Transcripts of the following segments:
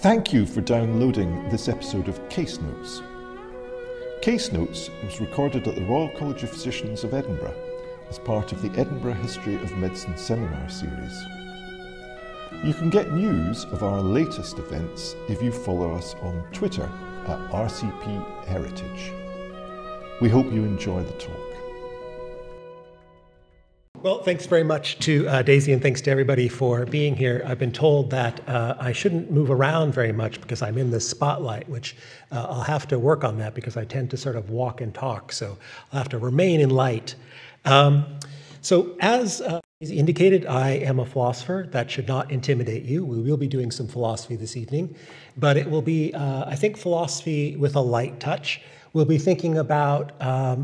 Thank you for downloading this episode of Case Notes. Case Notes was recorded at the Royal College of Physicians of Edinburgh as part of the Edinburgh History of Medicine Seminar Series. You can get news of our latest events if you follow us on Twitter at RCP Heritage. We hope you enjoy the talk. Well, thanks very much to Daisy, and thanks to everybody for being here. I've been told that I shouldn't move around very much because I'm in this spotlight, which I'll have to work on that because I tend to sort of walk and talk, so I'll have to remain in light. So as Daisy indicated, I am a philosopher. That should not intimidate you. We will be doing some philosophy this evening, but it will be, I think, philosophy with a light touch. We'll be thinking about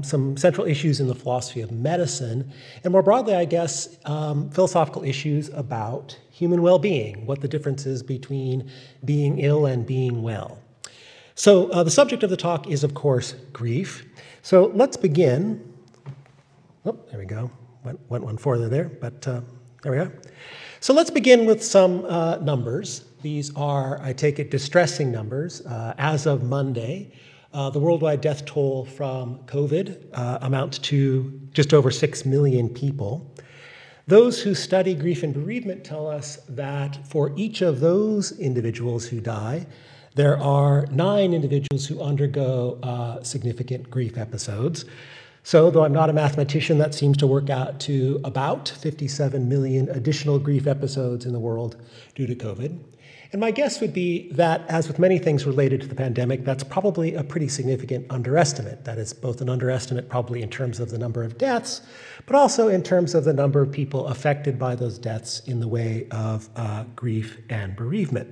some central issues in the philosophy of medicine, and more broadly, I guess, philosophical issues about human well-being, what the difference is between being ill and being well. So the subject of the talk is, of course, grief. So let's begin. Oh, there we go. Went one further there, but there we are. So let's begin with some numbers. These are, I take it, distressing numbers as of Monday. The worldwide death toll from COVID amounts to just over 6 million people. Those who study grief and bereavement tell us that for each of those individuals who die, there are 9 individuals who undergo significant grief episodes. So, though I'm not a mathematician, that seems to work out to about 57 million additional grief episodes in the world due to COVID. And my guess would be that, as with many things related to the pandemic, that's probably a pretty significant underestimate. That is both an underestimate probably in terms of the number of deaths, but also in terms of the number of people affected by those deaths in the way of grief and bereavement.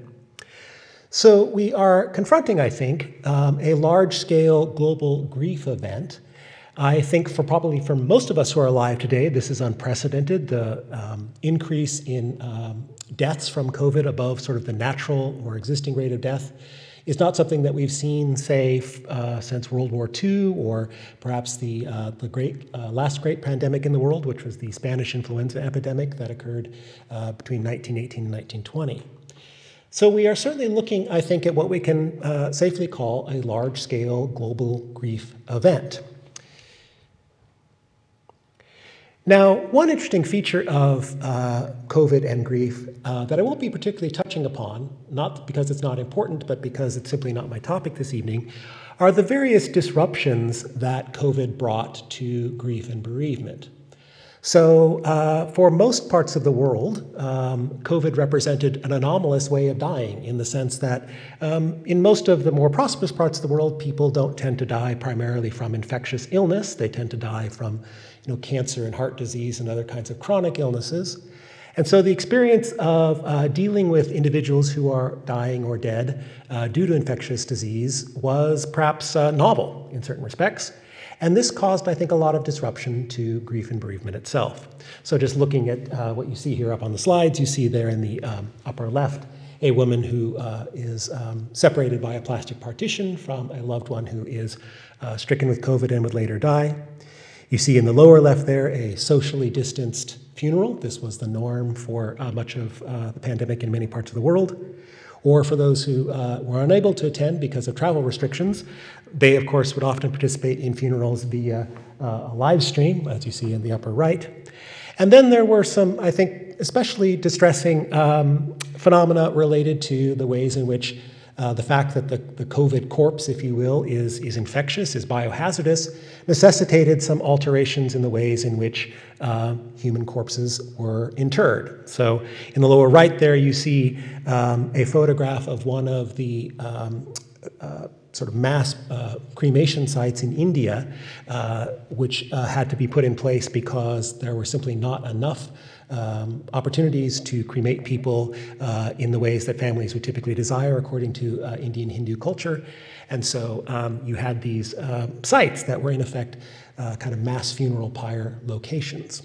So we are confronting, I think, a large-scale global grief event. I think for most of us who are alive today, this is unprecedented. The increase in deaths from COVID above sort of the natural or existing rate of death is not something that we've seen, say, since World War II, or perhaps the last great pandemic in the world, which was the Spanish influenza epidemic that occurred between 1918 and 1920. So we are certainly looking, I think, at what we can safely call a large-scale global grief event. Now, one interesting feature of COVID and grief that I won't be particularly touching upon, not because it's not important, but because it's simply not my topic this evening, are the various disruptions that COVID brought to grief and bereavement. So for most parts of the world, COVID represented an anomalous way of dying, in the sense that in most of the more prosperous parts of the world, people don't tend to die primarily from infectious illness. They tend to die from cancer and heart disease and other kinds of chronic illnesses. And so the experience of dealing with individuals who are dying or dead due to infectious disease was perhaps novel in certain respects. And this caused, I think, a lot of disruption to grief and bereavement itself. So just looking at what you see here up on the slides, you see there in the upper left a woman who is separated by a plastic partition from a loved one who is stricken with COVID and would later die. You see in the lower left there a socially distanced funeral. This was the norm for much of the pandemic in many parts of the world. Or for those who were unable to attend because of travel restrictions, they, of course, would often participate in funerals via a live stream, as you see in the upper right. And then there were some, I think, especially distressing phenomena related to the ways in which the fact that the COVID corpse, if you will, is infectious, is biohazardous, necessitated some alterations in the ways in which human corpses were interred. So in the lower right there, you see a photograph of one of the sort of mass cremation sites in India, which had to be put in place because there were simply not enough opportunities to cremate people in the ways that families would typically desire according to Indian Hindu culture. And so you had these sites that were in effect kind of mass funeral pyre locations.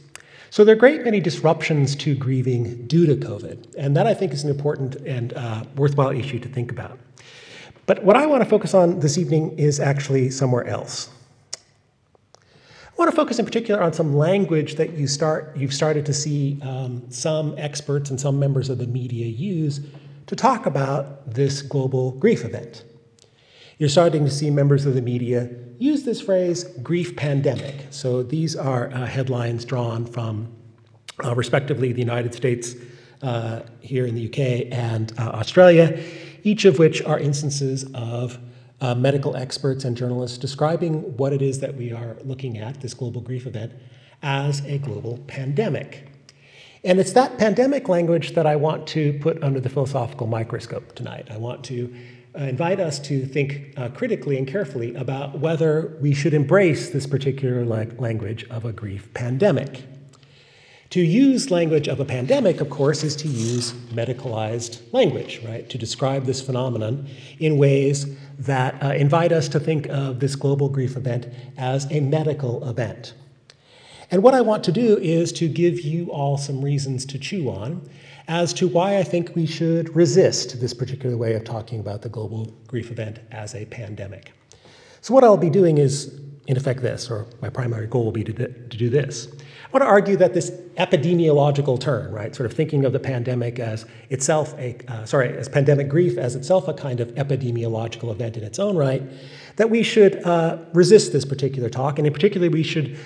So there are great many disruptions to grieving due to COVID. And that, I think, is an important and worthwhile issue to think about. But what I want to focus on this evening is actually somewhere else. I want to focus in particular on some language that you've started to see some experts and some members of the media use to talk about this global grief event. You're starting to see members of the media use this phrase, grief pandemic. So these are headlines drawn from, respectively, the United States, here in the UK, and Australia, each of which are instances of medical experts and journalists describing what it is that we are looking at, this global grief event, as a global pandemic. And it's that pandemic language that I want to put under the philosophical microscope tonight. I want to invite us to think critically and carefully about whether we should embrace this particular language of a grief pandemic. To use language of a pandemic, of course, is to use medicalized language, right? To describe this phenomenon in ways that invite us to think of this global grief event as a medical event. And what I want to do is to give you all some reasons to chew on as to why I think we should resist this particular way of talking about the global grief event as a pandemic. So what I'll be doing is, in effect, this, or my primary goal will be to do this. I want to argue that this epidemiological turn, right, sort of thinking of the pandemic as itself a, as pandemic grief as itself a kind of epidemiological event in its own right, that we should resist this particular talk, and in particular we should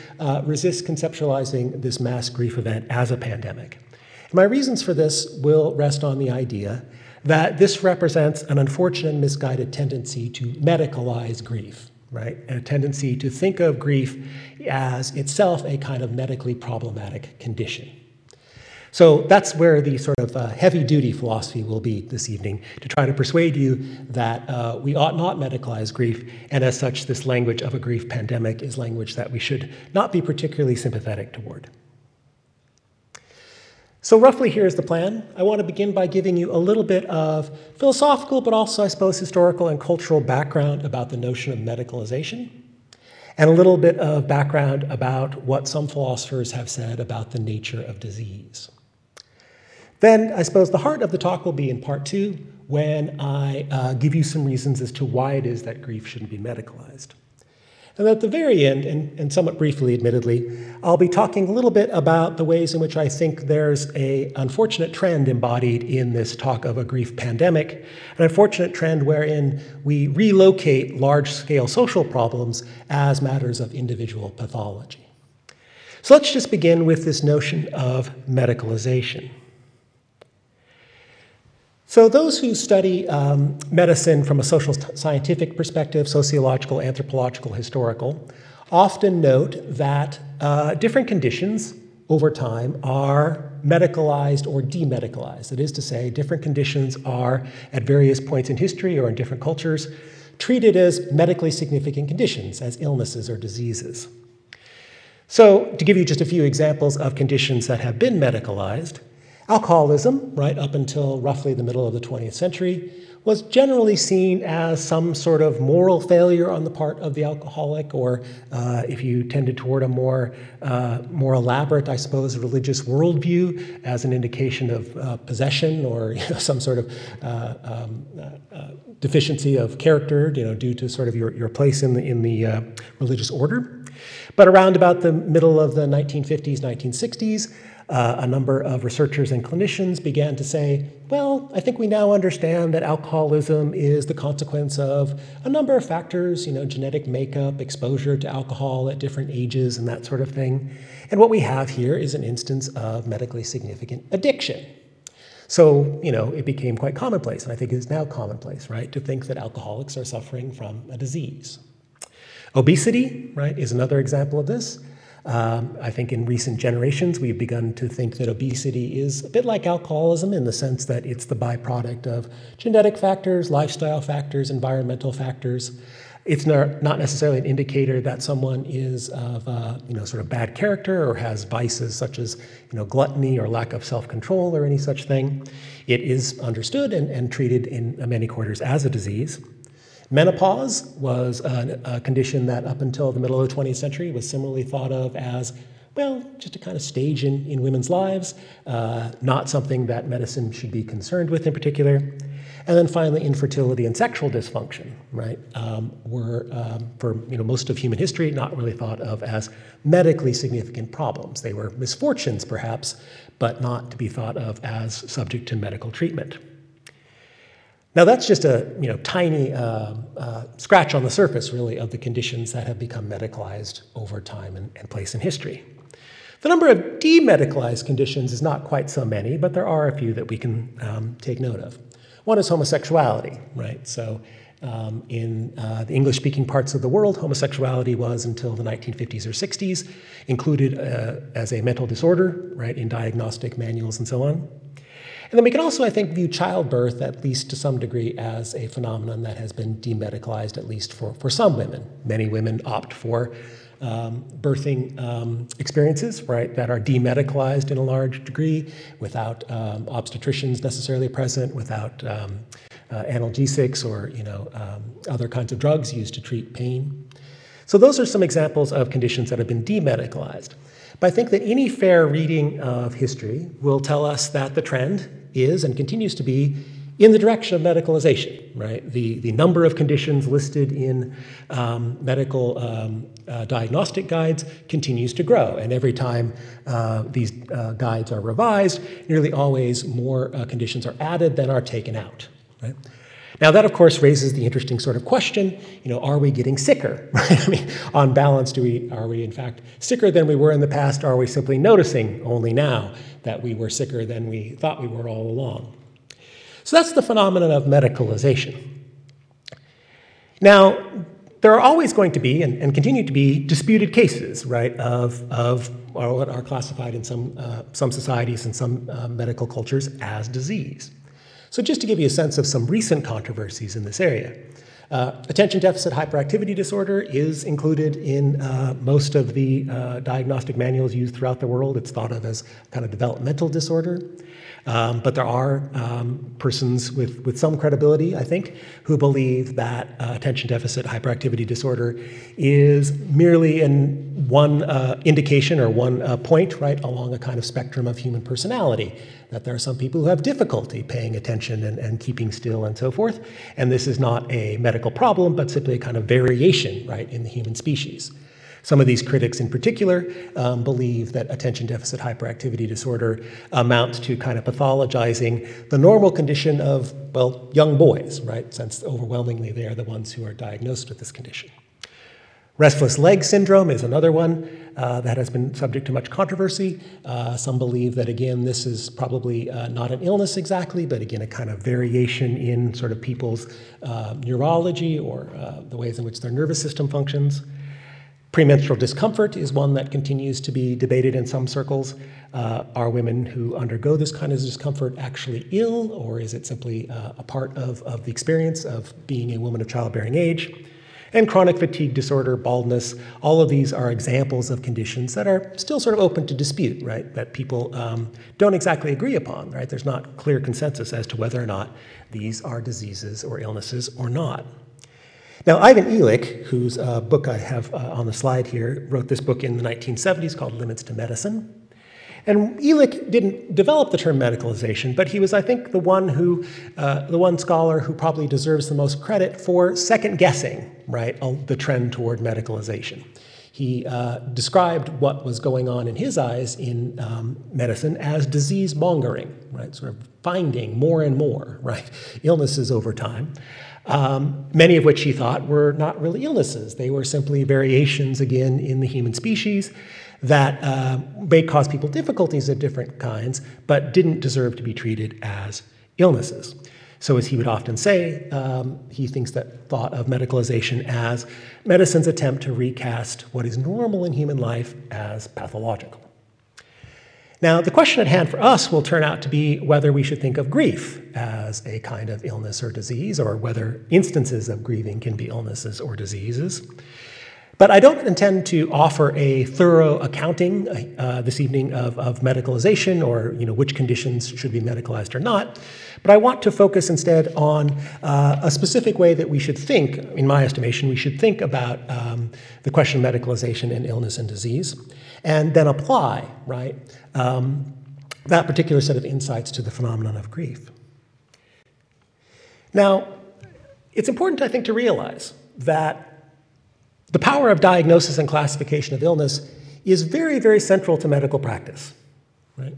resist conceptualizing this mass grief event as a pandemic. And my reasons for this will rest on the idea that this represents an unfortunate and misguided tendency to medicalize grief, right? A tendency to think of grief as itself a kind of medically problematic condition. So that's where the sort of heavy-duty philosophy will be this evening, to try to persuade you that we ought not medicalize grief, and as such, this language of a grief pandemic is language that we should not be particularly sympathetic toward. So roughly here's the plan. I want to begin by giving you a little bit of philosophical, but also I suppose historical and cultural background about the notion of medicalization, and a little bit of background about what some philosophers have said about the nature of disease. Then I suppose the heart of the talk will be in part two, when I give you some reasons as to why it is that grief shouldn't be medicalized. And at the very end, and somewhat briefly, admittedly, I'll be talking a little bit about the ways in which I think there's an unfortunate trend embodied in this talk of a grief pandemic, an unfortunate trend wherein we relocate large-scale social problems as matters of individual pathology. So let's just begin with this notion of medicalization. So those who study medicine from a social scientific perspective, sociological, anthropological, historical, often note that different conditions over time are medicalized or demedicalized. That is to say, different conditions are, at various points in history or in different cultures, treated as medically significant conditions, as illnesses or diseases. So to give you just a few examples of conditions that have been medicalized, alcoholism, right up until roughly the middle of the 20th century, was generally seen as some sort of moral failure on the part of the alcoholic, or if you tended toward a more elaborate, I suppose, religious worldview, as an indication of possession or some sort of deficiency of character, due to sort of your place in the religious order. But around about the middle of the 1950s, 1960s, a number of researchers and clinicians began to say, well, I think we now understand that alcoholism is the consequence of a number of factors, genetic makeup, exposure to alcohol at different ages and that sort of thing. And what we have here is an instance of medically significant addiction. So, it became quite commonplace, and I think it's now commonplace, right, to think that alcoholics are suffering from a disease. Obesity, right, is another example of this. I think in recent generations, we've begun to think that obesity is a bit like alcoholism in the sense that it's the byproduct of genetic factors, lifestyle factors, environmental factors. It's not necessarily an indicator that someone is of sort of bad character or has vices such as gluttony or lack of self-control or any such thing. It is understood and treated in many quarters as a disease. Menopause was a condition that up until the middle of the 20th century was similarly thought of as, well, just a kind of stage in women's lives, not something that medicine should be concerned with in particular. And then finally, infertility and sexual dysfunction, right, were for most of human history not really thought of as medically significant problems. They were misfortunes perhaps, but not to be thought of as subject to medical treatment. Now that's just a tiny scratch on the surface, really, of the conditions that have become medicalized over time and place in history. The number of demedicalized conditions is not quite so many, but there are a few that we can take note of. One is homosexuality, right? So in the English-speaking parts of the world, homosexuality was, until the 1950s or 60s, included as a mental disorder, right, in diagnostic manuals and so on. And then we can also, I think, view childbirth, at least to some degree, as a phenomenon that has been demedicalized, at least for some women. Many women opt for birthing experiences, right, that are demedicalized in a large degree, without obstetricians necessarily present, without analgesics or other kinds of drugs used to treat pain. So those are some examples of conditions that have been demedicalized. But I think that any fair reading of history will tell us that the trend is and continues to be in the direction of medicalization, right? The number of conditions listed in medical diagnostic guides continues to grow. And every time these guides are revised, nearly always more conditions are added than are taken out, right? Now that, of course, raises the interesting sort of question, are we getting sicker, right? I mean, on balance, are we in fact sicker than we were in the past? Or are we simply noticing only now that we were sicker than we thought we were all along? So that's the phenomenon of medicalization. Now, there are always going to be, and continue to be, disputed cases, right, of what are classified in some societies and some medical cultures as disease. So just to give you a sense of some recent controversies in this area, attention deficit hyperactivity disorder is included in most of the diagnostic manuals used throughout the world. It's thought of as kind of developmental disorder. But there are persons with some credibility, I think, who believe that attention deficit hyperactivity disorder is merely in one indication or one point, right, along a kind of spectrum of human personality, that there are some people who have difficulty paying attention and keeping still and so forth. And this is not a medical problem, but simply a kind of variation, right, in the human species. Some of these critics in particular believe that attention deficit hyperactivity disorder amounts to kind of pathologizing the normal condition of, well, young boys, right, since overwhelmingly they are the ones who are diagnosed with this condition. Restless leg syndrome is another one that has been subject to much controversy. Some believe that, again, this is probably not an illness exactly, but again, a kind of variation in sort of people's neurology or the ways in which their nervous system functions. Premenstrual discomfort is one that continues to be debated in some circles. Are women who undergo this kind of discomfort actually ill, or is it simply a part of the experience of being a woman of childbearing age? And chronic fatigue disorder, baldness, all of these are examples of conditions that are still sort of open to dispute, right, that people don't exactly agree upon, right? There's not clear consensus as to whether or not these are diseases or illnesses or not. Now, Ivan Illich, whose book I have on the slide here, wrote this book in the 1970s called Limits to Medicine. And Illich didn't develop the term medicalization, but he was, I think, the one scholar who probably deserves the most credit for second-guessing, right, the trend toward medicalization. He described what was going on in his eyes in medicine as disease-mongering, right, sort of finding more and more, right, illnesses over time. Many of which he thought were not really illnesses. They were simply variations, again, in the human species that may cause people difficulties of different kinds, but didn't deserve to be treated as illnesses. So as he would often say, he thinks that thought of medicalization as medicine's attempt to recast what is normal in human life as pathological. Now, the question at hand for us will turn out to be whether we should think of grief as a kind of illness or disease, or whether instances of grieving can be illnesses or diseases. But I don't intend to offer a thorough accounting this evening of medicalization, or which conditions should be medicalized or not. But I want to focus instead on a specific way that we should think, in my estimation, we should think about the question of medicalization and illness and disease, and then apply, right, that particular set of insights to the phenomenon of grief. Now, it's important, I think, to realize that the power of diagnosis and classification of illness is very, very central to medical practice, right?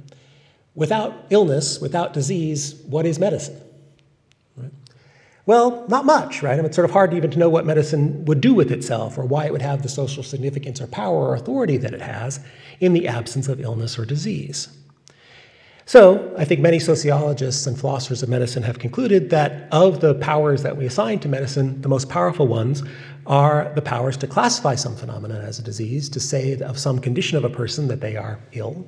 Without illness, without disease, what is medicine? Right? Well, not much, right? I mean, it's sort of hard even to know what medicine would do with itself or why it would have the social significance or power or authority that it has in the absence of illness or disease. So I think many sociologists and philosophers of medicine have concluded that of the powers that we assign to medicine, the most powerful ones are the powers to classify some phenomenon as a disease, to say of some condition of a person that they are ill,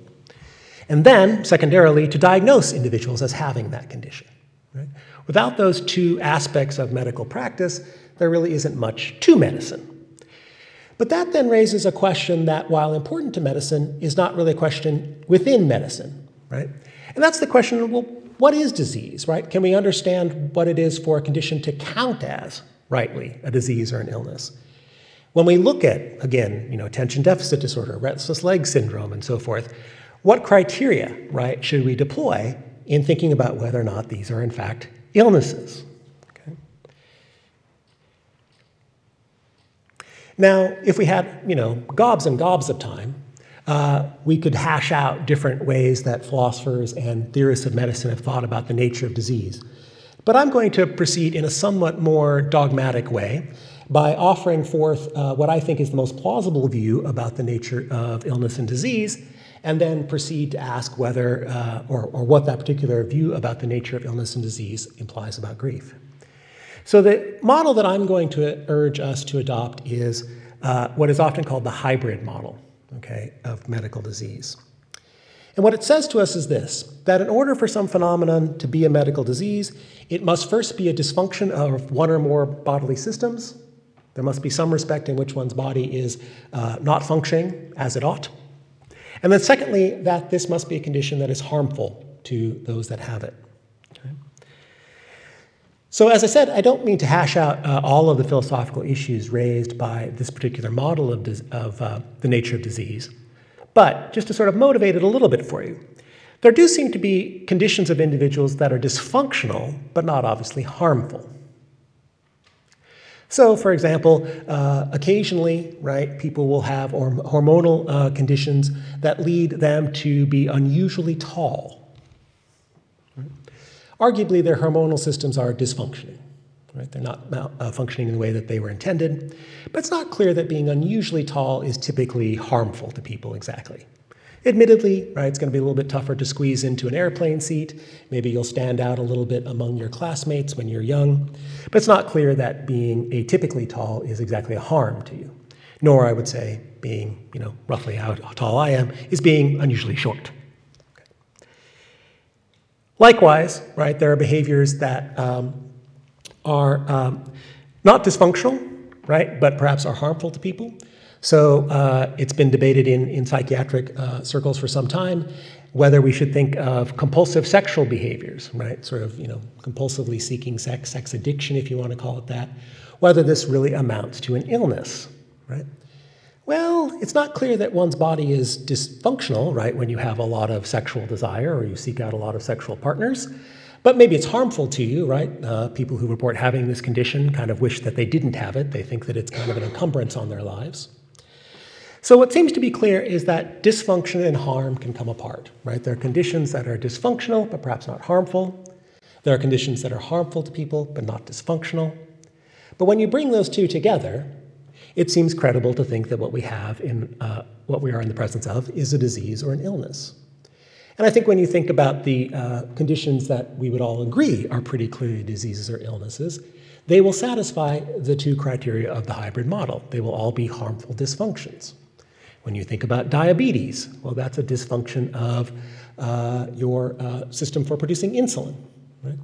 and then, secondarily, to diagnose individuals as having that condition. Right? Without those two aspects of medical practice, there really isn't much to medicine. But that then raises a question that, while important to medicine, is not really a question within medicine, right? And that's the question of, well, what is disease, right? Can we understand what it is for a condition to count as, rightly, a disease or an illness? When we look at, again, attention deficit disorder, restless leg syndrome, and so forth, what criteria, right, should we deploy in thinking about whether or not these are, in fact, illnesses? Okay. Now, if we had, gobs and gobs of time, we could hash out different ways that philosophers and theorists of medicine have thought about the nature of disease. But I'm going to proceed in a somewhat more dogmatic way by offering forth what I think is the most plausible view about the nature of illness and disease, and then proceed to ask whether or what that particular view about the nature of illness and disease implies about grief. So the model that I'm going to urge us to adopt is what is often called the hybrid model, okay, of medical disease. And what it says to us is this, that in order for some phenomenon to be a medical disease, it must first be a dysfunction of one or more bodily systems. There must be some respect in which one's body is not functioning as it ought. And then secondly, that this must be a condition that is harmful to those that have it. Okay. So as I said, I don't mean to hash out all of the philosophical issues raised by this particular model of the nature of disease, but just to sort of motivate it a little bit for you. There do seem to be conditions of individuals that are dysfunctional, but not obviously harmful. So, for example, occasionally, right, people will have hormonal conditions that lead them to be unusually tall. Right? Arguably, their hormonal systems are dysfunctioning. Right? They're not functioning in the way that they were intended. But it's not clear that being unusually tall is typically harmful to people exactly. Admittedly, right, it's going to be a little bit tougher to squeeze into an airplane seat. Maybe you'll stand out a little bit among your classmates when you're young. But it's not clear that being atypically tall is exactly a harm to you. Nor, I would say, being, roughly how tall I am, is being unusually short. Okay. Likewise, right, there are behaviors that are not dysfunctional, right, but perhaps are harmful to people. So it's been debated in psychiatric circles for some time whether we should think of compulsive sexual behaviors, right? Sort of, compulsively seeking sex, sex addiction, if you want to call it that, whether this really amounts to an illness, right? Well, it's not clear that one's body is dysfunctional, right, when you have a lot of sexual desire or you seek out a lot of sexual partners. But maybe it's harmful to you, right? People who report having this condition kind of wish that they didn't have it. They think that it's kind of an encumbrance on their lives. So what seems to be clear is that dysfunction and harm can come apart, right? There are conditions that are dysfunctional, but perhaps not harmful. There are conditions that are harmful to people, but not dysfunctional. But when you bring those two together, it seems credible to think that what we have in, what we are in the presence of is a disease or an illness. And I think when you think about the conditions that we would all agree are pretty clearly diseases or illnesses, they will satisfy the two criteria of the hybrid model. They will all be harmful dysfunctions. When you think about diabetes, well, that's a dysfunction of your system for producing insulin, right?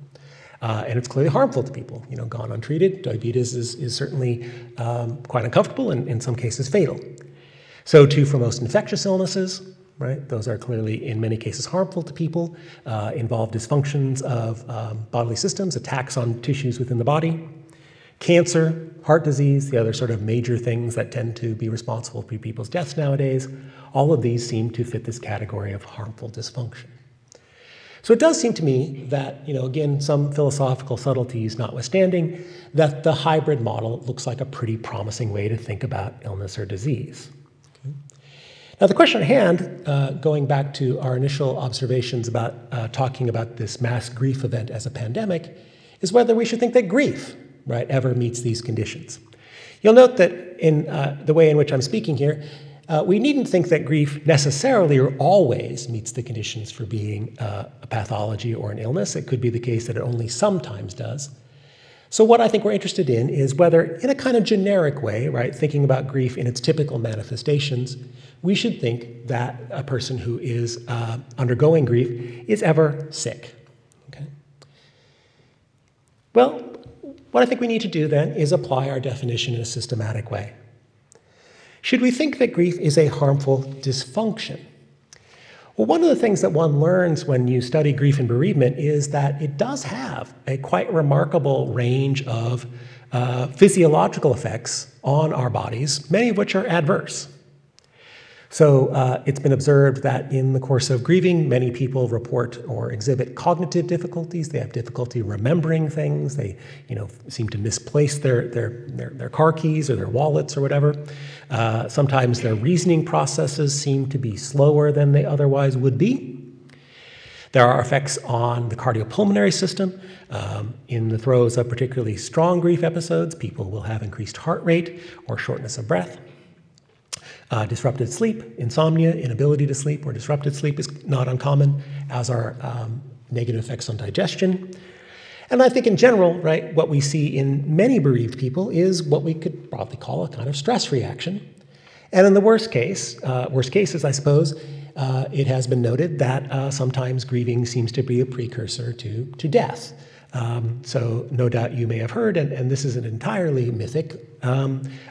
And it's clearly harmful to people. Gone untreated, diabetes is certainly quite uncomfortable and in some cases fatal. So too for most infectious illnesses, right? Those are clearly in many cases harmful to people, involve dysfunctions of bodily systems, attacks on tissues within the body. Cancer, heart disease, the other sort of major things that tend to be responsible for people's deaths nowadays, all of these seem to fit this category of harmful dysfunction. So it does seem to me that, again, some philosophical subtleties notwithstanding, that the hybrid model looks like a pretty promising way to think about illness or disease. Okay. Now the question at hand, going back to our initial observations about talking about this mass grief event as a pandemic, is whether we should think that grief, right, ever meets these conditions. You'll note that in the way in which I'm speaking here, we needn't think that grief necessarily or always meets the conditions for being a pathology or an illness. It could be the case that it only sometimes does. So what I think we're interested in is whether, in a kind of generic way, right, thinking about grief in its typical manifestations, we should think that a person who is undergoing grief is ever sick. Okay? Well, what I think we need to do then is apply our definition in a systematic way. Should we think that grief is a harmful dysfunction? Well, one of the things that one learns when you study grief and bereavement is that it does have a quite remarkable range of physiological effects on our bodies, many of which are adverse. So it's been observed that in the course of grieving, many people report or exhibit cognitive difficulties. They have difficulty remembering things. They, you know, seem to misplace their car keys or their wallets or whatever. Sometimes their reasoning processes seem to be slower than they otherwise would be. There are effects on the cardiopulmonary system. In the throes of particularly strong grief episodes, people will have increased heart rate or shortness of breath. Disrupted sleep, insomnia, inability to sleep, or disrupted sleep is not uncommon, as are negative effects on digestion. And I think in general, right, what we see in many bereaved people is what we could broadly call a kind of stress reaction. And in the worst case, worst cases, I suppose, it has been noted that sometimes grieving seems to be a precursor to death. So no doubt you may have heard, and this isn't entirely mythic,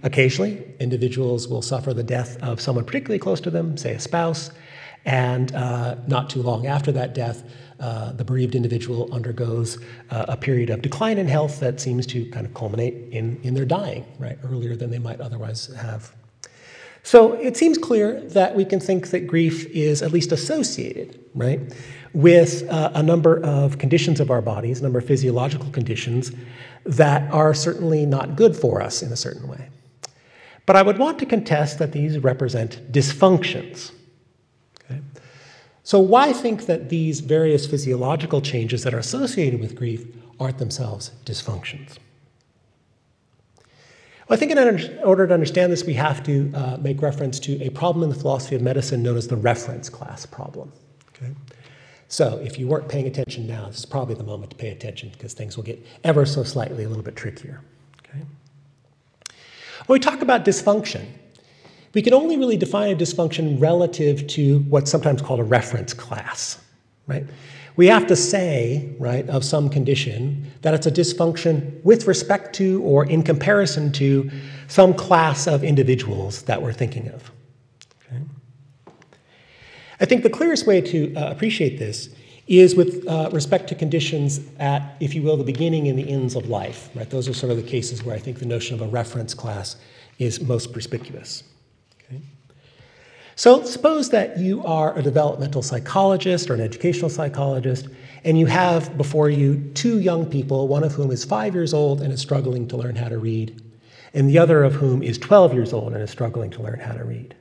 occasionally individuals will suffer the death of someone particularly close to them, say a spouse, and not too long after that death, the bereaved individual undergoes a period of decline in health that seems to kind of culminate in their dying, right, earlier than they might otherwise have. So it seems clear that we can think that grief is at least associated, right, with a number of conditions of our bodies, a number of physiological conditions that are certainly not good for us in a certain way. But I would want to contest that these represent dysfunctions. Okay? So why think that these various physiological changes that are associated with grief aren't themselves dysfunctions? I think in order to understand this, we have to make reference to a problem in the philosophy of medicine known as the reference class problem. Okay? So if you weren't paying attention now, this is probably the moment to pay attention because things will get ever so slightly a little bit trickier. Okay? When we talk about dysfunction, we can only really define a dysfunction relative to what's sometimes called a reference class. Right? We have to say, right, of some condition that it's a dysfunction with respect to or in comparison to some class of individuals that we're thinking of. Okay? I think the clearest way to appreciate this is with respect to conditions at, if you will, the beginning and the ends of life. Right? Those are sort of the cases where I think the notion of a reference class is most perspicuous. Okay? So suppose that you are a developmental psychologist or an educational psychologist, and you have before you two young people, one of whom is 5 years old and is struggling to learn how to read, and the other of whom is 12 years old and is struggling to learn how to read.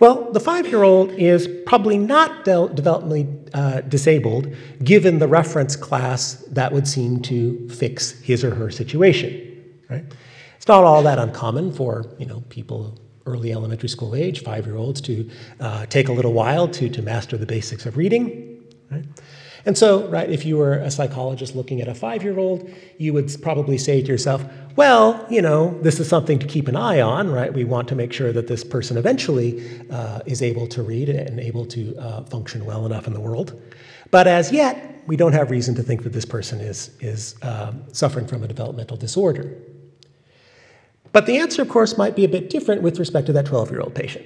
Well, the 5-year-old is probably not developmentally disabled, given the reference class that would seem to fix his or her situation. Right? It's not all that uncommon for, you know, people early elementary school age, 5-year-olds, to take a little while to master the basics of reading. Right? And so, right, if you were a psychologist looking at a 5-year-old, you would probably say to yourself, well, you know, this is something to keep an eye on, right? We want to make sure that this person eventually is able to read and able to function well enough in the world. But as yet, we don't have reason to think that this person is suffering from a developmental disorder. But the answer, of course, might be a bit different with respect to that 12-year-old patient,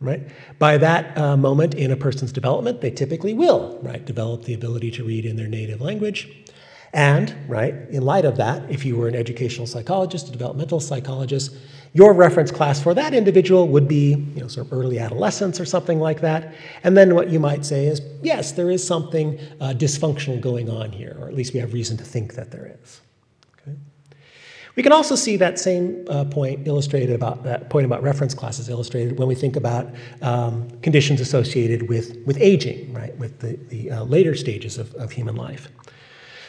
right? By that moment in a person's development, they typically will, right, develop the ability to read in their native language. And, right, in light of that, if you were an educational psychologist, a developmental psychologist, your reference class for that individual would be, you know, sort of early adolescence or something like that. And then what you might say is, yes, there is something dysfunctional going on here, or at least we have reason to think that there is. Okay? We can also see that same point about reference classes illustrated when we think about conditions associated with aging, right, with the later stages of human life.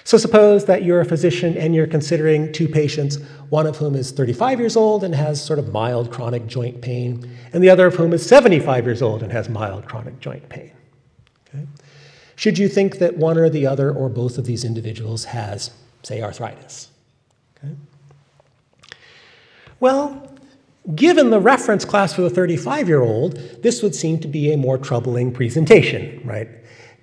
So suppose that you're a physician and you're considering two patients, one of whom is 35 years old and has sort of mild chronic joint pain, and the other of whom is 75 years old and has mild chronic joint pain. Okay? Should you think that one or the other or both of these individuals has, say, arthritis? Okay? Well, given the reference class for the 35-year-old, this would seem to be a more troubling presentation, right?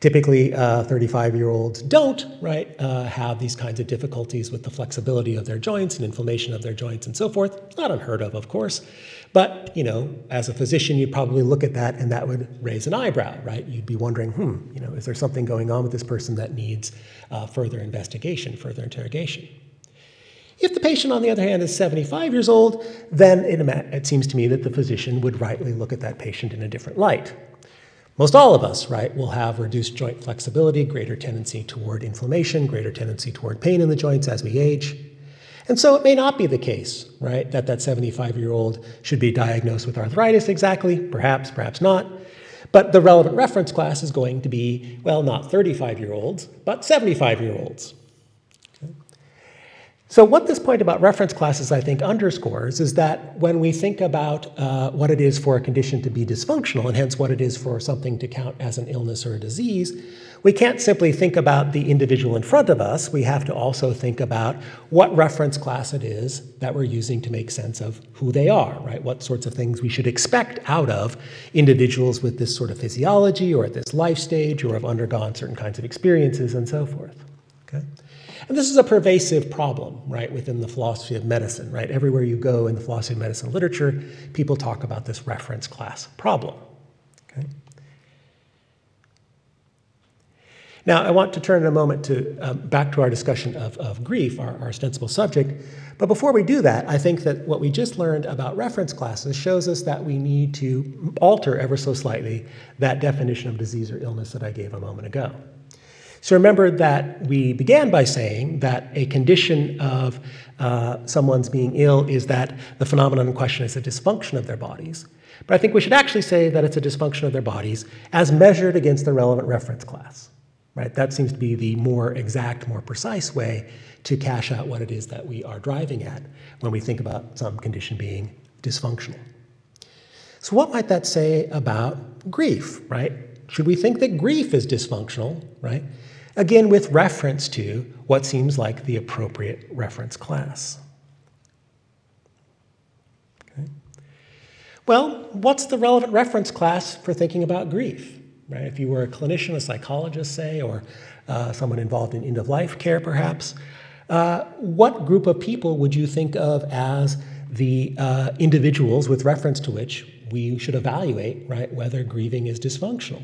Typically, 35-year-olds don't, right, have these kinds of difficulties with the flexibility of their joints and inflammation of their joints and so forth. It's not unheard of course. But, you know, as a physician, you'd probably look at that and that would raise an eyebrow, right? You'd be wondering, you know, is there something going on with this person that needs further investigation, further interrogation? If the patient, on the other hand, is 75 years old, then it seems to me that the physician would rightly look at that patient in a different light. Most all of us, right, will have reduced joint flexibility, greater tendency toward inflammation, greater tendency toward pain in the joints as we age. And so it may not be the case, right, that that 75-year-old should be diagnosed with arthritis exactly, perhaps, perhaps not. But the relevant reference class is going to be, well, not 35-year-olds, but 75-year-olds. So what this point about reference classes, I think, underscores is that when we think about what it is for a condition to be dysfunctional, and hence what it is for something to count as an illness or a disease, we can't simply think about the individual in front of us. We have to also think about what reference class it is that we're using to make sense of who they are, right? What sorts of things we should expect out of individuals with this sort of physiology or at this life stage or have undergone certain kinds of experiences and so forth, okay? And this is a pervasive problem, right, within the philosophy of medicine, right? Everywhere you go in the philosophy of medicine literature, people talk about this reference class problem, okay? Now, I want to turn in a moment to back to our discussion of grief, our ostensible subject. But before we do that, I think that what we just learned about reference classes shows us that we need to alter ever so slightly that definition of disease or illness that I gave a moment ago. So remember that we began by saying that a condition of someone's being ill is that the phenomenon in question is a dysfunction of their bodies. But I think we should actually say that it's a dysfunction of their bodies as measured against the relevant reference class, right? That seems to be the more exact, more precise way to cash out what it is that we are driving at when we think about some condition being dysfunctional. So what might that say about grief, right? Should we think that grief is dysfunctional, right? Again, with reference to what seems like the appropriate reference class. Okay. Well, what's the relevant reference class for thinking about grief, right? If you were a clinician, a psychologist, say, or someone involved in end-of-life care, perhaps, what group of people would you think of as the individuals with reference to which we should evaluate, right, whether grieving is dysfunctional?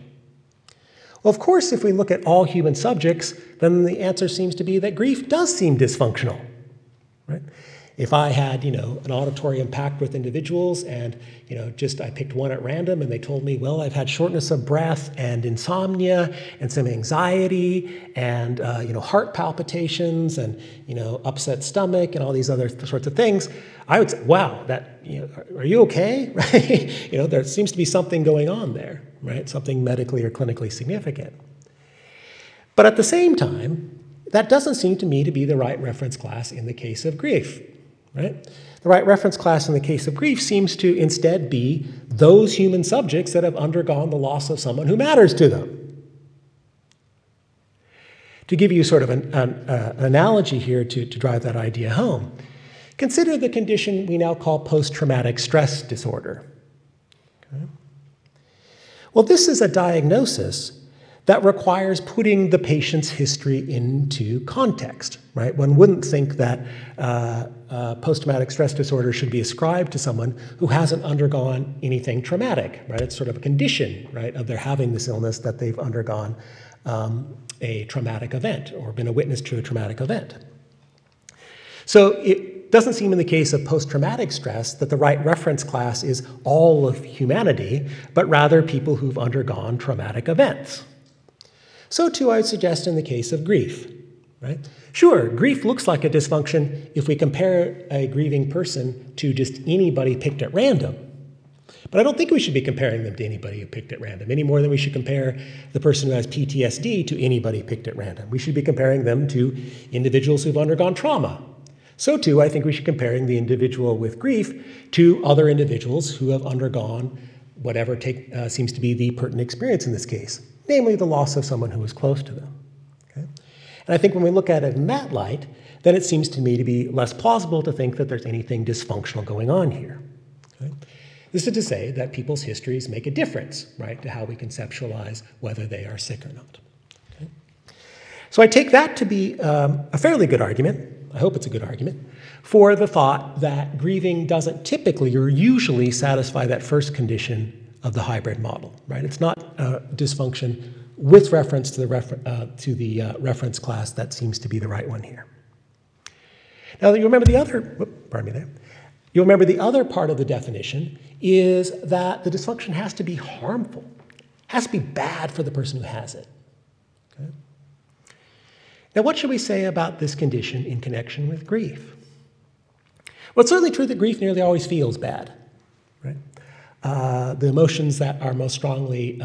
Well, of course, if we look at all human subjects, then the answer seems to be that grief does seem dysfunctional, right? If I had, you know, an auditorium packed with individuals and, you know, just I picked one at random and they told me, well, I've had shortness of breath and insomnia and some anxiety and, you know, heart palpitations and, you know, upset stomach and all these other sorts of things, I would say, wow, that, you know, are you okay? Right? You know, there seems to be something going on there, right? Something medically or clinically significant. But at the same time, that doesn't seem to me to be the right reference class in the case of grief, right? The right reference class in the case of grief seems to instead be those human subjects that have undergone the loss of someone who matters to them. To give you sort of an analogy here to drive that idea home, consider the condition we now call post-traumatic stress disorder. Okay. Well, this is a diagnosis that requires putting the patient's history into context, right? One wouldn't think that post-traumatic stress disorder should be ascribed to someone who hasn't undergone anything traumatic, right? It's sort of a condition, right, of their having this illness that they've undergone a traumatic event or been a witness to a traumatic event. So it doesn't seem in the case of post-traumatic stress that the right reference class is all of humanity, but rather people who've undergone traumatic events. So too, I would suggest in the case of grief, right? Sure, grief looks like a dysfunction if we compare a grieving person to just anybody picked at random. But I don't think we should be comparing them to anybody who picked at random, any more than we should compare the person who has PTSD to anybody picked at random. We should be comparing them to individuals who've undergone trauma. So too, I think we should be comparing the individual with grief to other individuals who have undergone whatever seems to be the pertinent experience in this case, namely the loss of someone who was close to them. Okay? And I think when we look at it in that light, then it seems to me to be less plausible to think that there's anything dysfunctional going on here. Okay? This is to say that people's histories make a difference, right, to how we conceptualize whether they are sick or not. Okay? So I take that to be a fairly good argument, I hope it's a good argument, for the thought that grieving doesn't typically or usually satisfy that first condition of the hybrid model, right? It's not dysfunction with reference to the reference class that seems to be the right one here. Now, you remember the other, you remember the other part of the definition is that the dysfunction has to be harmful, has to be bad for the person who has it. Okay? Now, what should we say about this condition in connection with grief? Well, it's certainly true that grief nearly always feels bad, right? The emotions that are most strongly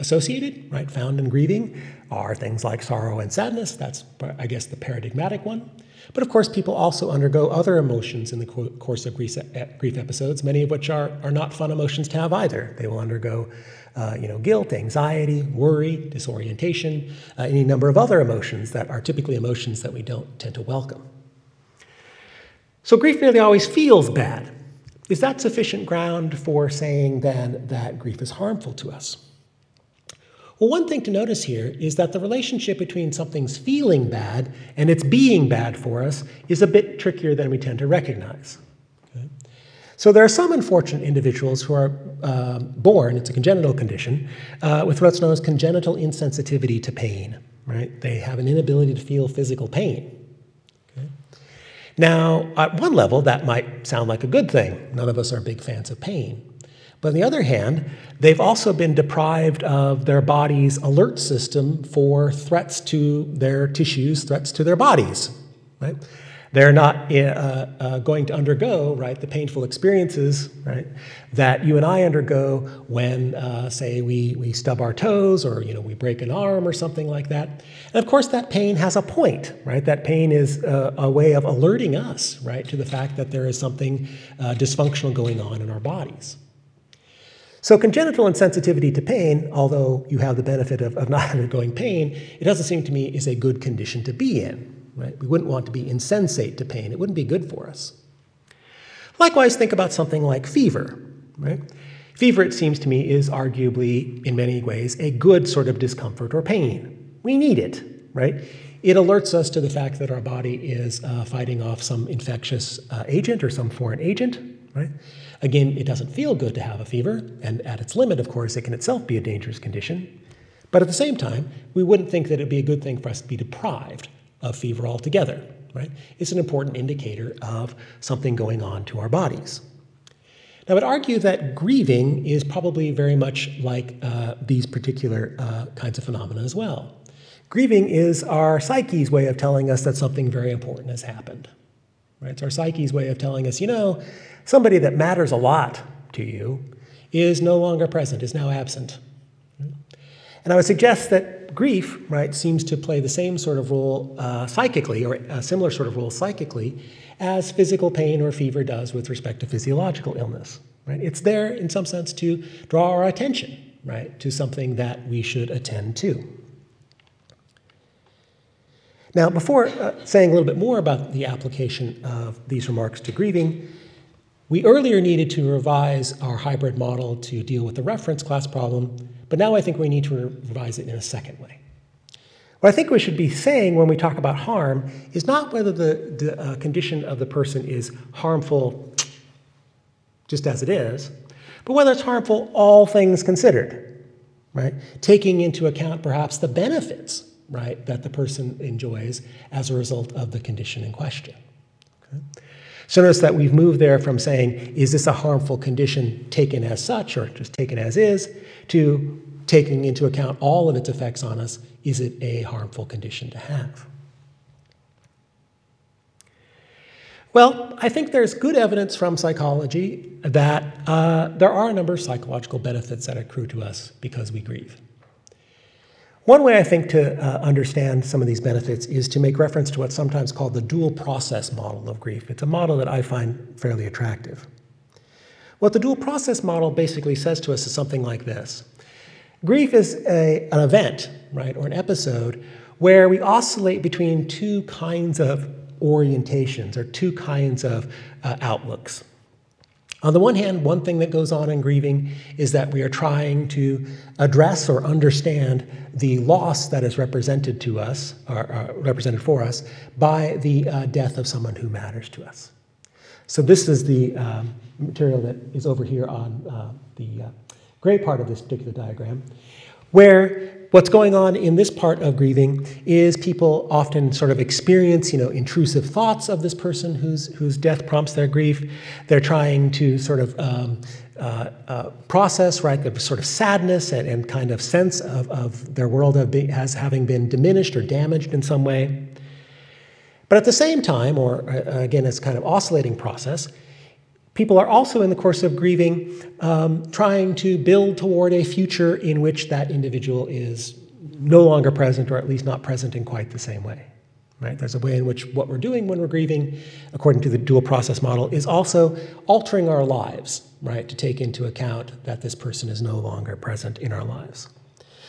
associated, right, found in grieving are things like sorrow and sadness. That's, I guess, the paradigmatic one. But of course, people also undergo other emotions in the course of grief episodes, many of which are not fun emotions to have either. They will undergo guilt, anxiety, worry, disorientation, any number of other emotions that are typically emotions that we don't tend to welcome. So grief nearly always feels bad. Is that sufficient ground for saying then that grief is harmful to us? Well, one thing to notice here is that the relationship between something's feeling bad and it's being bad for us is a bit trickier than we tend to recognize. Okay? So there are some unfortunate individuals who are born, it's a congenital condition, with what's known as congenital insensitivity to pain, right? They have an inability to feel physical pain. Now, at one level, that might sound like a good thing. None of us are big fans of pain. But on the other hand, they've also been deprived of their body's alert system for threats to their tissues, threats to their bodies, right? They're not going to undergo, right, the painful experiences, right, that you and I undergo when, say, we stub our toes or, you know, we break an arm or something like that. And of course, that pain has a point, right? That pain is a way of alerting us, right, to the fact that there is something dysfunctional going on in our bodies. So congenital insensitivity to pain, although you have the benefit of not undergoing pain, it doesn't seem to me is a good condition to be in. Right? We wouldn't want to be insensate to pain. It wouldn't be good for us. Likewise, think about something like fever. Right? Fever, it seems to me, is arguably, in many ways, a good sort of discomfort or pain. We need it. Right? It alerts us to the fact that our body is fighting off some infectious agent or some foreign agent. Right? Again, it doesn't feel good to have a fever, and at its limit, of course, it can itself be a dangerous condition. But at the same time, we wouldn't think that it would be a good thing for us to be deprived of fever altogether, right? It's an important indicator of something going on to our bodies. Now, I would argue that grieving is probably very much like these particular kinds of phenomena as well. Grieving is our psyche's way of telling us that something very important has happened, right? It's our psyche's way of telling us, you know, somebody that matters a lot to you is no longer present, is now absent. And I would suggest that grief, right, seems to play the same sort of role psychically, or a similar sort of role psychically, as physical pain or fever does with respect to physiological illness. Right? It's there, in some sense, to draw our attention, right, to something that we should attend to. Now, before saying a little bit more about the application of these remarks to grieving, we earlier needed to revise our hybrid model to deal with the reference class problem. But now I think we need to revise it in a second way. What I think we should be saying when we talk about harm is not whether the condition of the person is harmful just as it is, but whether it's harmful all things considered, right? Taking into account perhaps the benefits, right, that the person enjoys as a result of the condition in question. Okay? So notice that we've moved there from saying, is this a harmful condition taken as such, or just taken as is, to taking into account all of its effects on us, is it a harmful condition to have? Well, I think there's good evidence from psychology that there are a number of psychological benefits that accrue to us because we grieve. One way I think to understand some of these benefits is to make reference to what's sometimes called the dual process model of grief. It's a model that I find fairly attractive. What the dual process model basically says to us is something like this. Grief is an event, right, or an episode where we oscillate between two kinds of orientations or two kinds of outlooks. On the one hand, one thing that goes on in grieving is that we are trying to address or understand the loss that is represented to us, or represented for us, by the death of someone who matters to us. So this is the material that is over here on the gray part of this particular diagram, where what's going on in this part of grieving is people often sort of experience, you know, intrusive thoughts of this person whose death prompts their grief. They're trying to sort of process, right, the sort of sadness and kind of sense of their world as having been diminished or damaged in some way. But at the same time, or again, it's kind of oscillating process, people are also, in the course of grieving, trying to build toward a future in which that individual is no longer present, or at least not present in quite the same way. Right? There's a way in which what we're doing when we're grieving, according to the dual process model, is also altering our lives, right, to take into account that this person is no longer present in our lives.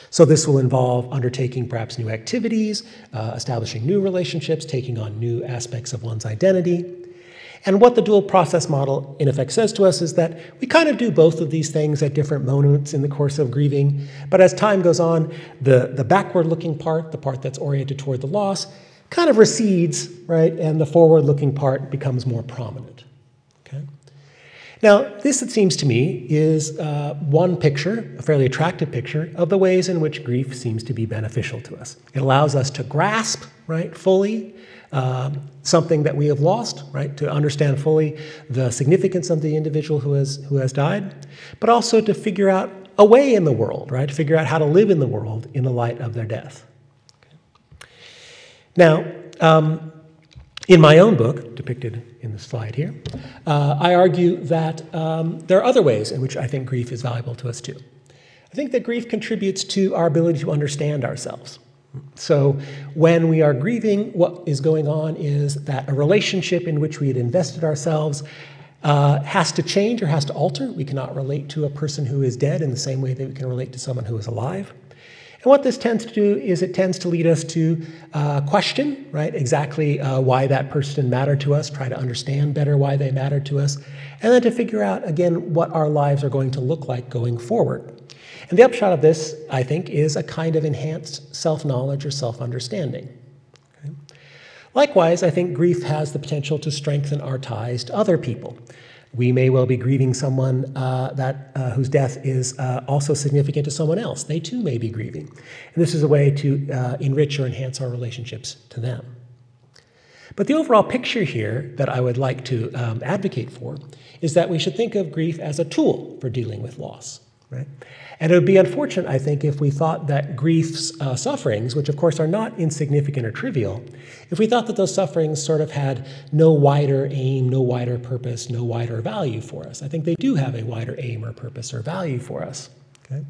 So this will involve undertaking perhaps new activities, establishing new relationships, taking on new aspects of one's identity. And what the dual process model, in effect, says to us is that we kind of do both of these things at different moments in the course of grieving. But as time goes on, the backward-looking part, the part that's oriented toward the loss, kind of recedes, right? And the forward-looking part becomes more prominent, okay? Now, this, it seems to me, is one picture, a fairly attractive picture, of the ways in which grief seems to be beneficial to us. It allows us to grasp, right, fully something that we have lost, right, to understand fully the significance of the individual who has died, but also to figure out a way in the world, right, to figure out how to live in the world in the light of their death. Okay. Now, in my own book, depicted in the slide here, I argue that there are other ways in which I think grief is valuable to us too. I think that grief contributes to our ability to understand ourselves. So when we are grieving, what is going on is that a relationship in which we had invested ourselves has to change or has to alter. We cannot relate to a person who is dead in the same way that we can relate to someone who is alive. And what this tends to do is it tends to lead us to question, right, exactly why that person mattered to us, try to understand better why they mattered to us, and then to figure out, again, what our lives are going to look like going forward. And the upshot of this, I think, is a kind of enhanced self-knowledge or self-understanding. Okay? Likewise, I think grief has the potential to strengthen our ties to other people. We may well be grieving someone whose death is also significant to someone else. They too may be grieving. And this is a way to enrich or enhance our relationships to them. But the overall picture here that I would like to advocate for is that we should think of grief as a tool for dealing with loss. Right? And it would be unfortunate, I think, if we thought that grief's sufferings, which of course are not insignificant or trivial, if we thought that those sufferings sort of had no wider aim, no wider purpose, no wider value for us. I think they do have a wider aim or purpose or value for us. Okay?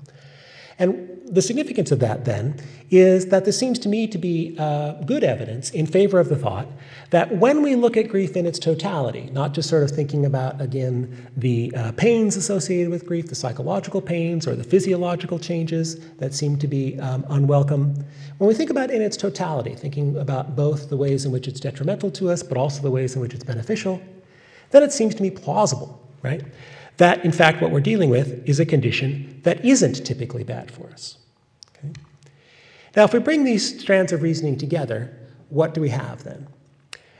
And the significance of that, then, is that this seems to me to be good evidence in favor of the thought that when we look at grief in its totality, not just sort of thinking about, again, the pains associated with grief, the psychological pains or the physiological changes that seem to be unwelcome, when we think about it in its totality, thinking about both the ways in which it's detrimental to us, but also the ways in which it's beneficial, then it seems to me plausible, right? That, in fact, what we're dealing with is a condition that isn't typically bad for us. Okay? Now, if we bring these strands of reasoning together, what do we have then?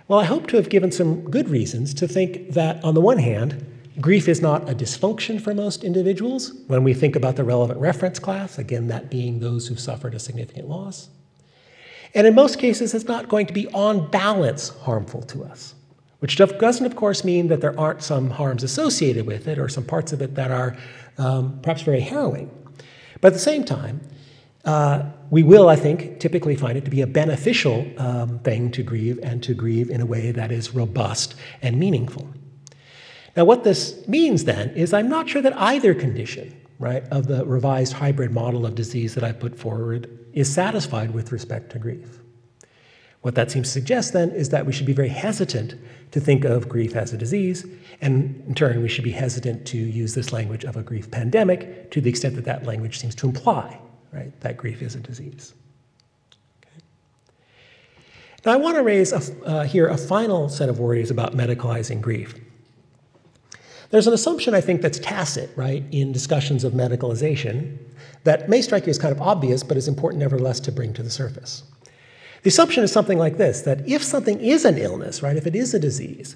Well, I hope to have given some good reasons to think that, on the one hand, grief is not a dysfunction for most individuals, when we think about the relevant reference class, again, that being those who've suffered a significant loss. And in most cases, it's not going to be, on balance, harmful to us. Which doesn't, of course, mean that there aren't some harms associated with it or some parts of it that are perhaps very harrowing. But at the same time, we will, I think, typically find it to be a beneficial thing to grieve, and to grieve in a way that is robust and meaningful. Now, what this means then is I'm not sure that either condition, right, of the revised hybrid model of disease that I put forward is satisfied with respect to grief. What that seems to suggest then is that we should be very hesitant to think of grief as a disease, and in turn we should be hesitant to use this language of a grief pandemic to the extent that that language seems to imply, right, that grief is a disease. Okay. Now I want to raise here a final set of worries about medicalizing grief. There's an assumption, I think, that's tacit, right, in discussions of medicalization that may strike you as kind of obvious, but is important nevertheless to bring to the surface. The assumption is something like this, that if something is an illness, right, if it is a disease,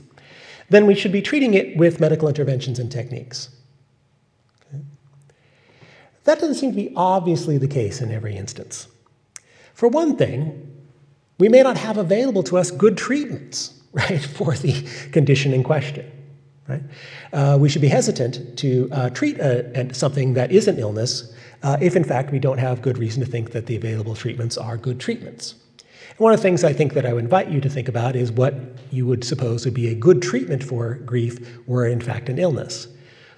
then we should be treating it with medical interventions and techniques. Okay. That doesn't seem to be obviously the case in every instance. For one thing, we may not have available to us good treatments, right, for the condition in question. Right? We should be hesitant to treat something that is an illness if, in fact, we don't have good reason to think that the available treatments are good treatments. And one of the things I think that I would invite you to think about is what you would suppose would be a good treatment for grief were it, in fact, an illness.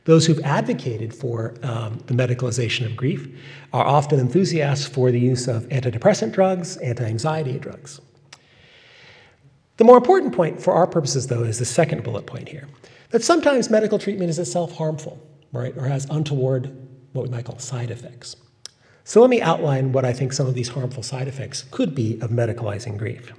Those who've advocated for the medicalization of grief are often enthusiasts for the use of antidepressant drugs, anti-anxiety drugs. The more important point for our purposes, though, is the second bullet point here, that sometimes medical treatment is itself harmful, right, or has untoward, what we might call, side effects. So let me outline what I think some of these harmful side effects could be of medicalizing grief.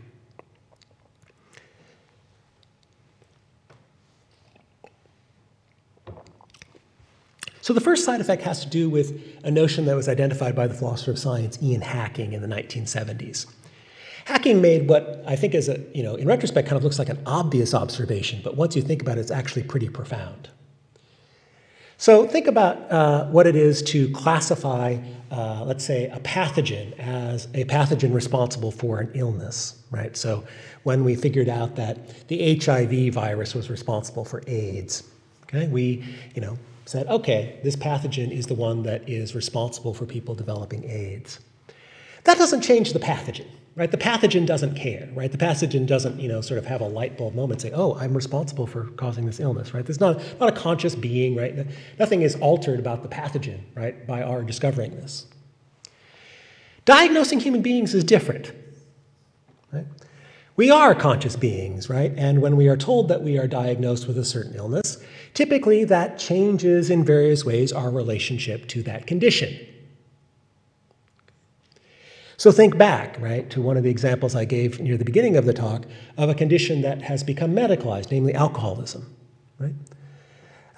So the first side effect has to do with a notion that was identified by the philosopher of science, Ian Hacking, in the 1970s. Hacking made what I think is, in retrospect, kind of looks like an obvious observation, but once you think about it, it's actually pretty profound. So think about what it is to classify, let's say, a pathogen as a pathogen responsible for an illness, right? So when we figured out that the HIV virus was responsible for AIDS, okay, we, said, okay, this pathogen is the one that is responsible for people developing AIDS. That doesn't change the pathogen, right? The pathogen doesn't care, right? The pathogen doesn't, sort of have a light bulb moment and say, oh, I'm responsible for causing this illness, right? There's not a conscious being, right? Nothing is altered about the pathogen, right, by our discovering this. Diagnosing human beings is different, right? We are conscious beings, right? And when we are told that we are diagnosed with a certain illness, typically that changes in various ways our relationship to that condition. So think back, right, to one of the examples I gave near the beginning of the talk of a condition that has become medicalized, namely alcoholism, right?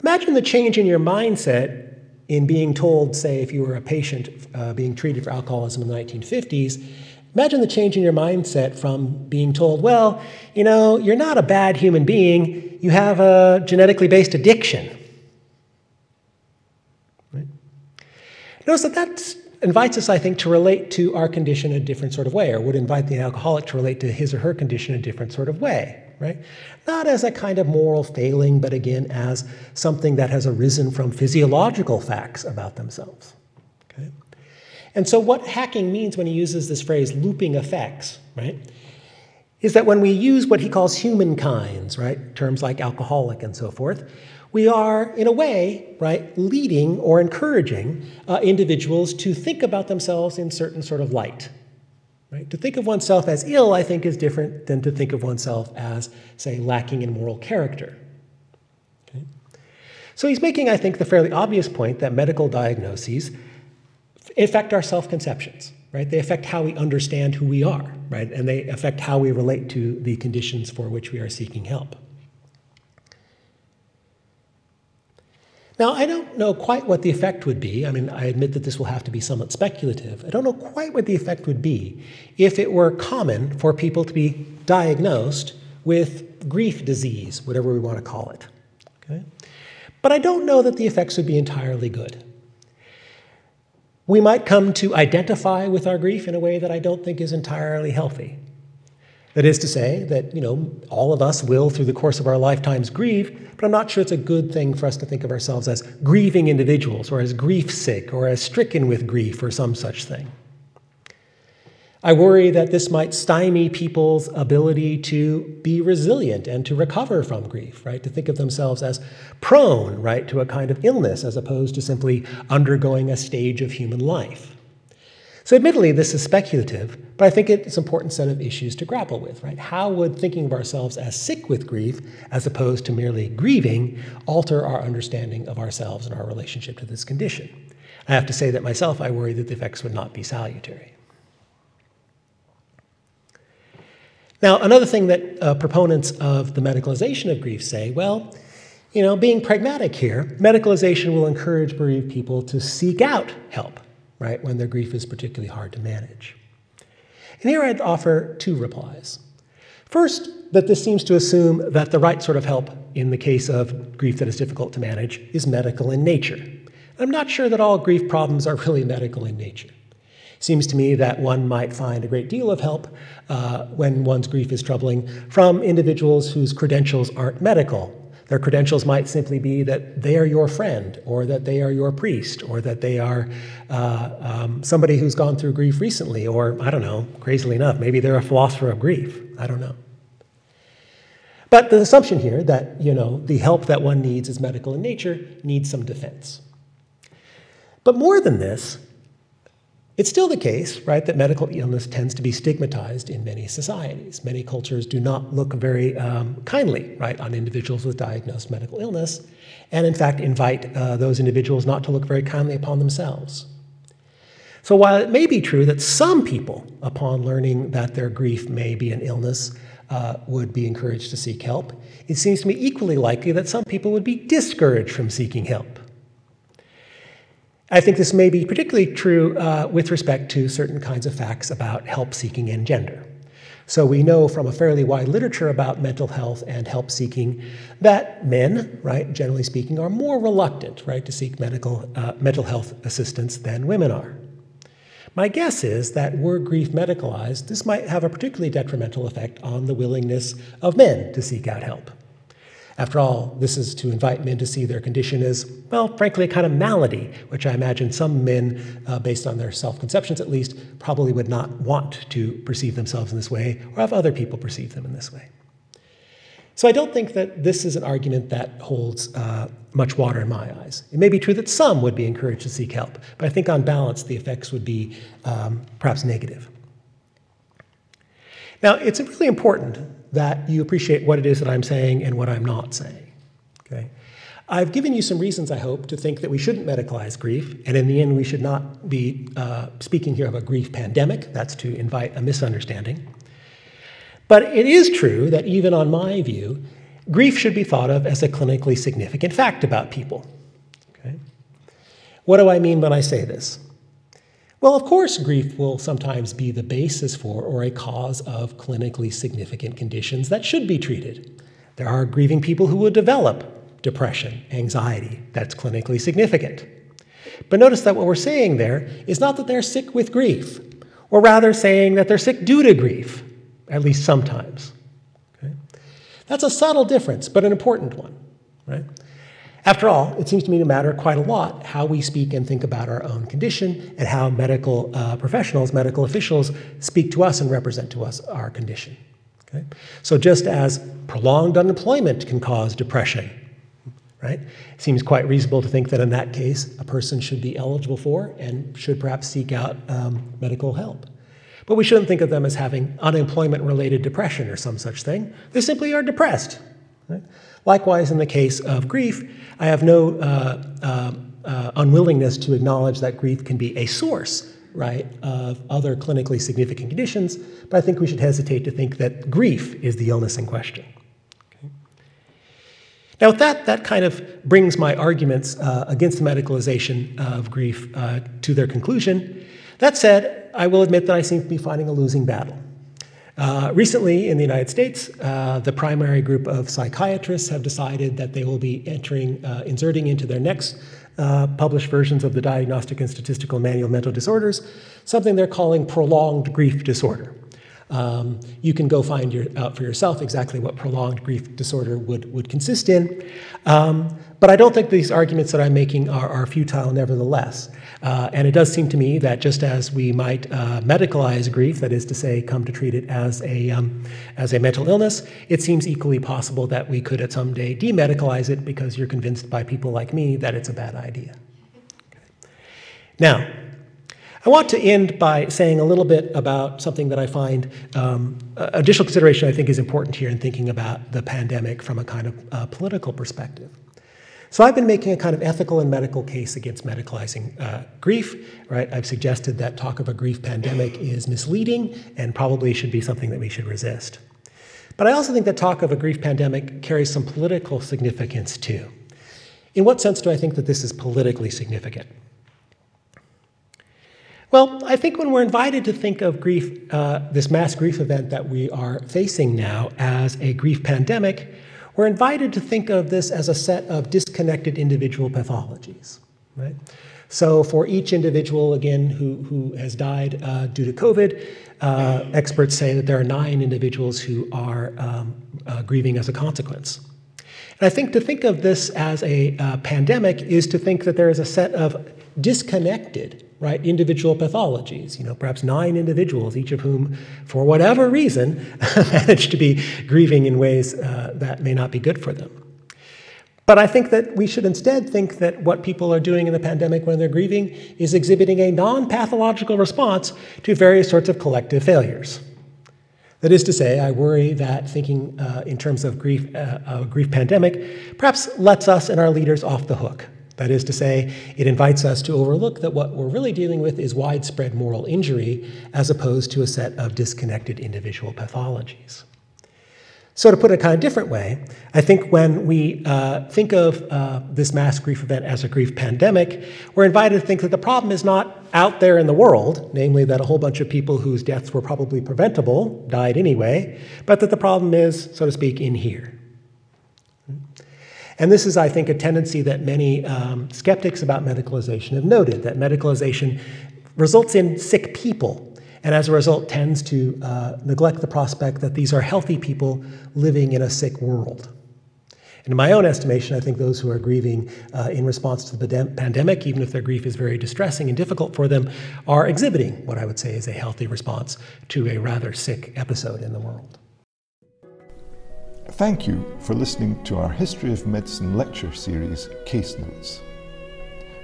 Imagine the change in your mindset in being told, say, if you were a patient being treated for alcoholism in the 1950s, imagine the change in your mindset from being told, well, you're not a bad human being, you have a genetically based addiction. Right? Notice that that's invites us, I think, to relate to our condition in a different sort of way, or would invite the alcoholic to relate to his or her condition in a different sort of way, right? Not as a kind of moral failing, but again, as something that has arisen from physiological facts about themselves, okay? And so what Hacking means when he uses this phrase, looping effects, right, is that when we use what he calls humankinds, right, terms like alcoholic and so forth, we are, in a way, right, leading or encouraging individuals to think about themselves in certain sort of light. Right? To think of oneself as ill, I think, is different than to think of oneself as, say, lacking in moral character. Okay? So he's making, I think, the fairly obvious point that medical diagnoses affect our self-conceptions. Right? They affect how we understand who we are, right? And they affect how we relate to the conditions for which we are seeking help. Now, I don't know quite what the effect would be. I mean, I admit that this will have to be somewhat speculative. I don't know quite what the effect would be if it were common for people to be diagnosed with grief disease, whatever we want to call it. Okay? But I don't know that the effects would be entirely good. We might come to identify with our grief in a way that I don't think is entirely healthy. That is to say that, all of us will, through the course of our lifetimes, grieve, but I'm not sure it's a good thing for us to think of ourselves as grieving individuals or as grief sick or as stricken with grief or some such thing. I worry that this might stymie people's ability to be resilient and to recover from grief, right? To think of themselves as prone, right, to a kind of illness as opposed to simply undergoing a stage of human life. So admittedly, this is speculative, but I think it's an important set of issues to grapple with, right? How would thinking of ourselves as sick with grief, as opposed to merely grieving, alter our understanding of ourselves and our relationship to this condition? I have to say that myself, I worry that the effects would not be salutary. Now, another thing that proponents of the medicalization of grief say, well, you know, being pragmatic here, medicalization will encourage bereaved people to seek out help, right, when their grief is particularly hard to manage. And here I'd offer two replies. First, that this seems to assume that the right sort of help in the case of grief that is difficult to manage is medical in nature. I'm not sure that all grief problems are really medical in nature. It seems to me that one might find a great deal of help when one's grief is troubling from individuals whose credentials aren't medical. Their credentials might simply be that they are your friend, or that they are your priest, or that they are somebody who's gone through grief recently, or, I don't know, crazily enough, maybe they're a philosopher of grief. I don't know. But the assumption here that, you know, the help that one needs is medical in nature needs some defense. But more than this, it's still the case, right, that medical illness tends to be stigmatized in many societies. Many cultures do not look very kindly, right, on individuals with diagnosed medical illness, and in fact invite those individuals not to look very kindly upon themselves. So while it may be true that some people, upon learning that their grief may be an illness, would be encouraged to seek help, it seems to me equally likely that some people would be discouraged from seeking help. I think this may be particularly true with respect to certain kinds of facts about help-seeking and gender. So we know from a fairly wide literature about mental health and help-seeking that men, right, generally speaking, are more reluctant, right, to seek mental health assistance than women are. My guess is that were grief medicalized, this might have a particularly detrimental effect on the willingness of men to seek out help. After all, this is to invite men to see their condition as, well, frankly, a kind of malady, which I imagine some men, based on their self-conceptions at least, probably would not want to perceive themselves in this way or have other people perceive them in this way. So I don't think that this is an argument that holds much water in my eyes. It may be true that some would be encouraged to seek help, but I think on balance, the effects would be perhaps negative. Now, it's really important that you appreciate what it is that I'm saying and what I'm not saying, okay? I've given you some reasons, I hope, to think that we shouldn't medicalize grief, and in the end, we should not be speaking here of a grief pandemic. That's to invite a misunderstanding. But it is true that even on my view, grief should be thought of as a clinically significant fact about people, okay? What do I mean when I say this? Well, of course, grief will sometimes be the basis for or a cause of clinically significant conditions that should be treated. There are grieving people who will develop depression, anxiety. That's clinically significant. But notice that what we're saying there is not that they're sick with grief. We're rather saying that they're sick due to grief, at least sometimes. Okay? That's a subtle difference, but an important one, right? After all, it seems to me to matter quite a lot how we speak and think about our own condition and how medical professionals, medical officials, speak to us and represent to us our condition, okay? So just as prolonged unemployment can cause depression, right? It seems quite reasonable to think that in that case, a person should be eligible for and should perhaps seek out medical help. But we shouldn't think of them as having unemployment-related depression or some such thing. They simply are depressed, right? Likewise, in the case of grief, I have no unwillingness to acknowledge that grief can be a source, right, of other clinically significant conditions, but I think we should hesitate to think that grief is the illness in question. Okay. Now, with that kind of brings my arguments against the medicalization of grief to their conclusion. That said, I will admit that I seem to be fighting a losing battle. Recently, in the United States, the primary group of psychiatrists have decided that they will be inserting into their next published versions of the Diagnostic and Statistical Manual of Mental Disorders something they're calling prolonged grief disorder, You can go find out for yourself exactly what prolonged grief disorder would consist in. But I don't think these arguments that I'm making are futile nevertheless. And it does seem to me that just as we might medicalize grief, that is to say, come to treat it as a mental illness, it seems equally possible that we could at some day demedicalize it because you're convinced by people like me that it's a bad idea. Okay. Now, I want to end by saying a little bit about something that I find additional consideration I think is important here in thinking about the pandemic from a kind of political perspective. So I've been making a kind of ethical and medical case against medicalizing grief, right? I've suggested that talk of a grief pandemic is misleading and probably should be something that we should resist. But I also think that talk of a grief pandemic carries some political significance too. In what sense do I think that this is politically significant? Well, I think when we're invited to think of grief, this mass grief event that we are facing now as a grief pandemic, we're invited to think of this as a set of disconnected individual pathologies, right? So for each individual, again, who has died due to COVID, experts say that there are 9 individuals who are grieving as a consequence. And I think to think of this as a pandemic is to think that there is a set of disconnected, right, individual pathologies, you know, perhaps 9 individuals, each of whom, for whatever reason, managed to be grieving in ways that may not be good for them. But I think that we should instead think that what people are doing in the pandemic when they're grieving is exhibiting a non-pathological response to various sorts of collective failures. That is to say, I worry that thinking in terms of grief, a grief pandemic, perhaps lets us and our leaders off the hook. That is to say, it invites us to overlook that what we're really dealing with is widespread moral injury as opposed to a set of disconnected individual pathologies. So to put it a kind of different way, I think when we think of this mass grief event as a grief pandemic, we're invited to think that the problem is not out there in the world, namely that a whole bunch of people whose deaths were probably preventable died anyway, but that the problem is, so to speak, in here. And this is, I think, a tendency that many skeptics about medicalization have noted, that medicalization results in sick people, and as a result tends to neglect the prospect that these are healthy people living in a sick world. And in my own estimation, I think those who are grieving in response to the pandemic, even if their grief is very distressing and difficult for them, are exhibiting what I would say is a healthy response to a rather sick episode in the world. Thank you for listening to our History of Medicine lecture series, Case Notes.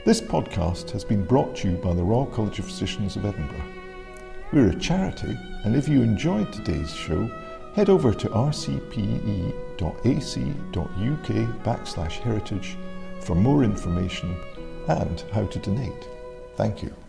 This podcast has been brought to you by the Royal College of Physicians of Edinburgh. We're a charity, and if you enjoyed today's show, head over to rcpe.ac.uk/heritage for more information and how to donate. Thank you.